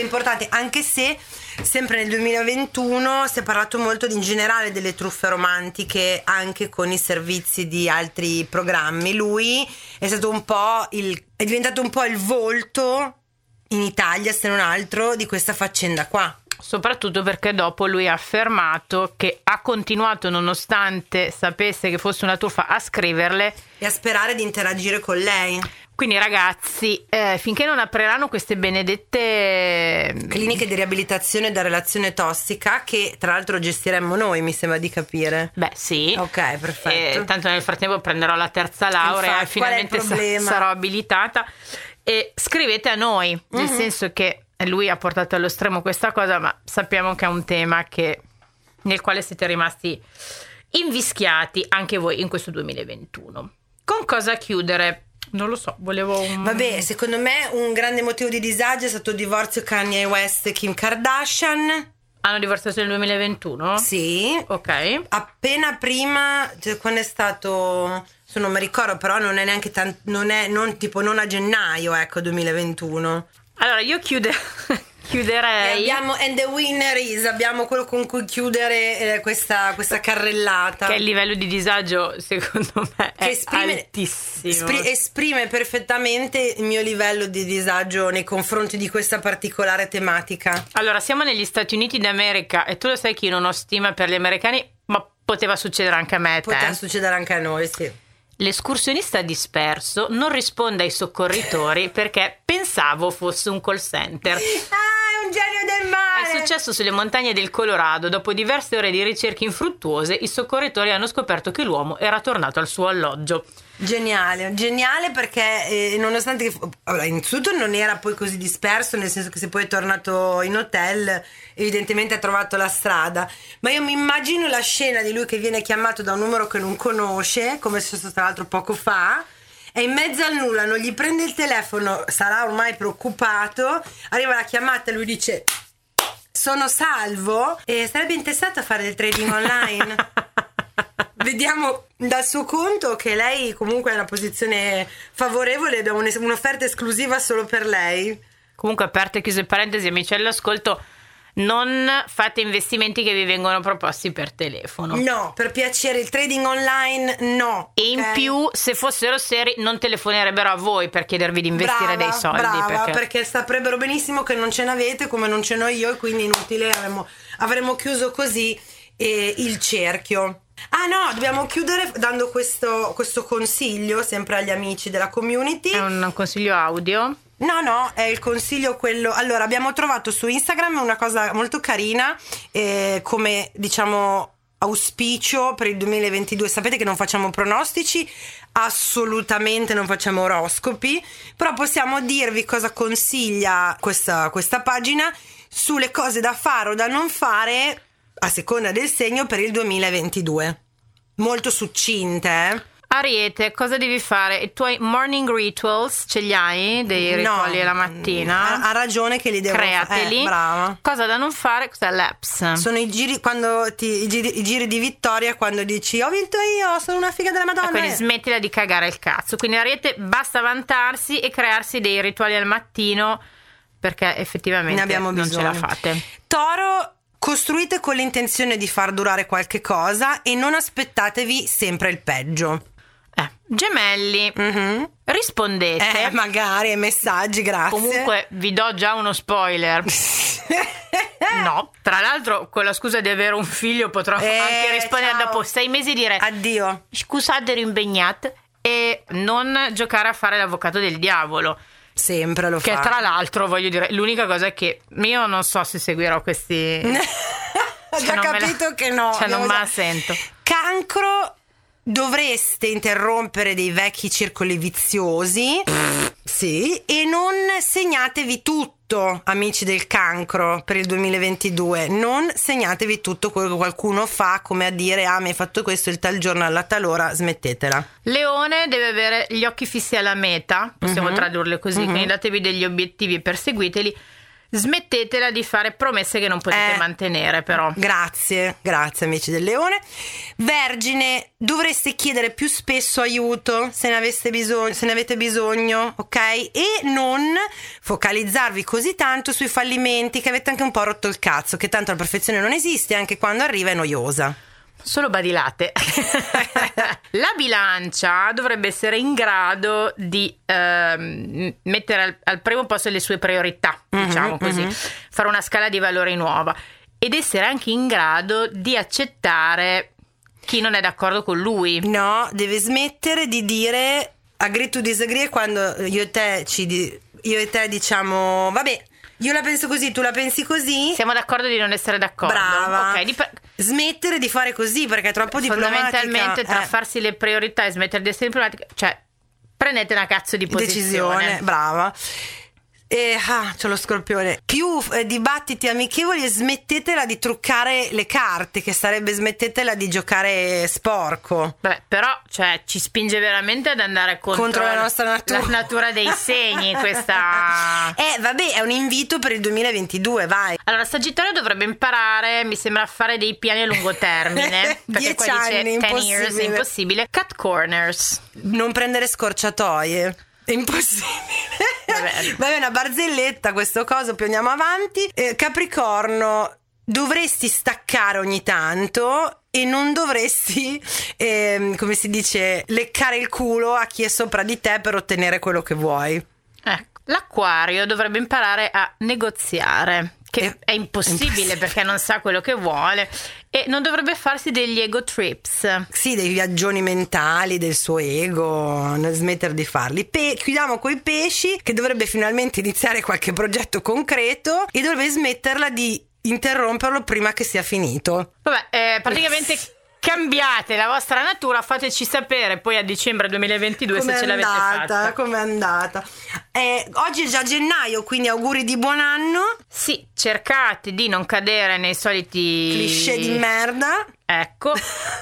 importante, anche se sempre nel 2021 si è parlato molto in generale delle truffe romantiche anche con i servizi di altri programmi. Lui è diventato un po' il volto in Italia, se non altro, di questa faccenda qua. Soprattutto perché dopo lui ha affermato che ha continuato, nonostante sapesse che fosse una truffa, a scriverle e a sperare di interagire con lei. Quindi ragazzi, finché non apriranno queste benedette cliniche di riabilitazione da relazione tossica, che tra l'altro gestiremmo noi, mi sembra di capire. Beh sì. Ok, perfetto. Tanto nel frattempo prenderò la terza laurea e finalmente sarò abilitata. E scrivete a noi, nel senso che lui ha portato allo stremo questa cosa, ma sappiamo che è un tema nel quale siete rimasti invischiati anche voi in questo 2021. Con cosa chiudere? Non lo so, Vabbè, secondo me un grande motivo di disagio è stato il divorzio Kanye West e Kim Kardashian. Hanno divorziato nel 2021? Sì. Ok. Appena prima, cioè, quando è stato... Non mi ricordo, però non è neanche tanto... Non a gennaio, ecco, 2021. Allora io chiuderei. Abbiamo And the Winner Is, abbiamo quello con cui chiudere questa carrellata. Che il livello di disagio secondo me è altissimo. Esprime perfettamente il mio livello di disagio nei confronti di questa particolare tematica. Allora siamo negli Stati Uniti d'America e tu lo sai che io non ho stima per gli americani, ma poteva succedere anche a me. Poteva succedere anche a noi, sì. L'escursionista disperso non risponde ai soccorritori perché pensavo fosse un call center. Ah, è un genio del male! È successo sulle montagne del Colorado. Dopo diverse ore di ricerche infruttuose, i soccorritori hanno scoperto che l'uomo era tornato al suo alloggio. Geniale perché nonostante che, allora, innanzitutto non era poi così disperso, nel senso che se poi è tornato in hotel evidentemente ha trovato la strada, ma io mi immagino la scena di lui che viene chiamato da un numero che non conosce, come è successo tra l'altro poco fa, è in mezzo al nulla, non gli prende il telefono, sarà ormai preoccupato, arriva la chiamata e lui dice sono salvo e sarebbe interessato a fare del trading online. Vediamo dal suo conto che lei comunque è in una posizione favorevole, abbiamo un'offerta esclusiva solo per lei. Comunque, aperte e chiuse parentesi, amici all'ascolto, non fate investimenti che vi vengono proposti per telefono. No, per piacere, il trading online no. E in più, se fossero seri, non telefonerebbero a voi per chiedervi di investire dei soldi. Brava, perché saprebbero benissimo che non ce n'avete, come non ce n'ho io, e quindi inutile, avremmo chiuso così il cerchio. Ah no, dobbiamo chiudere dando questo consiglio sempre agli amici della community. È un consiglio audio? No, è il consiglio quello. Allora, abbiamo trovato su Instagram una cosa molto carina come, diciamo, auspicio per il 2022. Sapete che non facciamo pronostici, assolutamente non facciamo oroscopi, però possiamo dirvi cosa consiglia questa pagina sulle cose da fare o da non fare a seconda del segno per il 2022. Molto succinte, Ariete, cosa devi fare? I tuoi morning rituals ce li hai? Dei rituali alla mattina? Ha ragione che li devo fare. Createli. Brava. Cosa da non fare? Cos'è l'apps? Sono i giri di vittoria, quando dici ho vinto io, sono una figa della Madonna. Quindi smettila di cagare il cazzo. Quindi Ariete, basta vantarsi e crearsi dei rituali al mattino, perché effettivamente non ce la fate. Toro, costruite con l'intenzione di far durare qualche cosa e non aspettatevi sempre il peggio. Gemelli, rispondete magari ai messaggi, grazie. Comunque vi do già uno spoiler. No, tra l'altro con la scusa di avere un figlio potrò anche rispondere dopo 6 mesi e dire addio, scusate, ero impegnata, e non giocare a fare l'avvocato del diavolo. Sempre lo fa. Che tra l'altro, voglio dire, l'unica cosa è che io non so se seguirò questi. Ho già capito che no. Cioè non me la sento. Cancro, dovreste interrompere dei vecchi circoli viziosi. Sì. E non segnatevi tutto, amici del cancro, per il 2022. Non segnatevi tutto quello che qualcuno fa, come a dire mi hai fatto questo il tal giorno alla tal ora, smettetela. Leone, deve avere gli occhi fissi alla meta, possiamo tradurle così, quindi datevi degli obiettivi e perseguiteli. Smettetela di fare promesse che non potete mantenere, però. Grazie amici del Leone. Vergine, dovreste chiedere più spesso aiuto se ne avete bisogno, ok? E non focalizzarvi così tanto sui fallimenti, che avete anche un po' rotto il cazzo, che tanto la perfezione non esiste, anche quando arriva è noiosa. Solo badilate. La bilancia dovrebbe essere in grado di mettere al primo posto le sue priorità, diciamo così, fare una scala di valori nuova ed essere anche in grado di accettare chi non è d'accordo con lui. No, deve smettere di dire agree to disagree quando io e te diciamo vabbè, io la penso così, tu la pensi così, siamo d'accordo di non essere d'accordo. Brava. Ok, smettere di fare così, perché è troppo diplomatica. Fondamentalmente tra farsi le priorità e smettere di essere diplomatica, cioè prendete una cazzo di posizione. Decisione, brava. E c'ho lo scorpione. Più dibattiti amichevoli e smettetela di truccare le carte, che sarebbe smettetela di giocare sporco. Vabbè, però cioè ci spinge veramente ad andare contro la nostra natura, la natura dei segni questa. Vabbè, è un invito per il 2022, vai. Allora Sagittario dovrebbe imparare, mi sembra, a fare dei piani a lungo termine, perché 10 qua anni, dice 10 years, impossibile. Cut corners, non prendere scorciatoie. È impossibile. Vabbè, una barzelletta questo coso, più andiamo avanti. Capricorno, dovresti staccare ogni tanto e non dovresti, come si dice, leccare il culo a chi è sopra di te per ottenere quello che vuoi. Ecco. L'acquario dovrebbe imparare a negoziare, che è impossibile perché non sa quello che vuole, e non dovrebbe farsi degli ego trips, sì, dei viaggioni mentali del suo ego, non smettere di farli. Chiudiamo coi pesci, che dovrebbe finalmente iniziare qualche progetto concreto e dovrebbe smetterla di interromperlo prima che sia finito. Praticamente cambiate la vostra natura, fateci sapere poi a dicembre 2022 com'è se ce l'avete fatta. Com'è andata? Oggi è già gennaio, quindi auguri di buon anno. Sì, cercate di non cadere nei soliti cliché di merda. Ecco,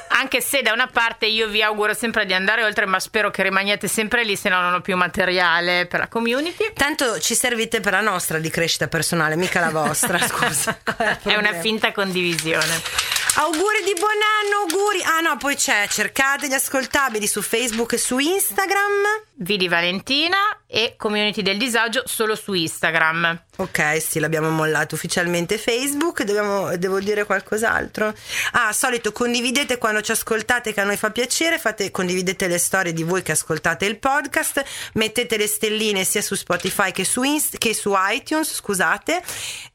anche se da una parte io vi auguro sempre di andare oltre, ma spero che rimaniate sempre lì, se no non ho più materiale per la community. Tanto ci servite per la nostra di crescita personale, mica la vostra, scusa. È una finta condivisione. Auguri di buon anno, auguri. Ah no, poi c'è, cercate Gli Ascoltabili su Facebook e su Instagram. V di Valentina e Community del Disagio solo su Instagram. Ok, sì, l'abbiamo mollato ufficialmente Facebook. Devo dire qualcos'altro. Ah, solito, condividete quando ci ascoltate, che a noi fa piacere. Condividete le storie di voi che ascoltate il podcast. Mettete le stelline sia su Spotify che su iTunes, scusate.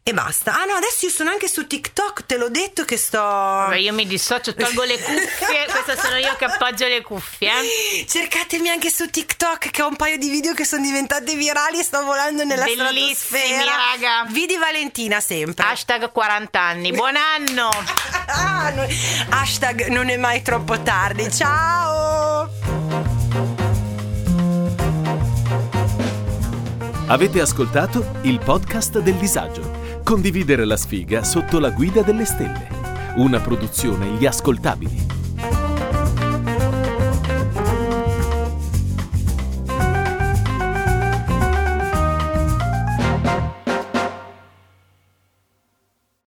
E basta. Ah no, adesso io sono anche su TikTok, te l'ho detto che sto... Vabbè, io mi dissocio, tolgo le cuffie. Questa sono io che appoggio le cuffie. Cercatemi anche su TikTok, che ho un paio di video che sono diventati virali e sto volando nella stratosfera. Raga, V di Valentina sempre. Hashtag 40 anni. Buon anno. Hashtag non è mai troppo tardi. Ciao. Avete ascoltato il podcast del disagio. Condividere la sfiga sotto la guida delle stelle. Una produzione Gli Ascoltabili.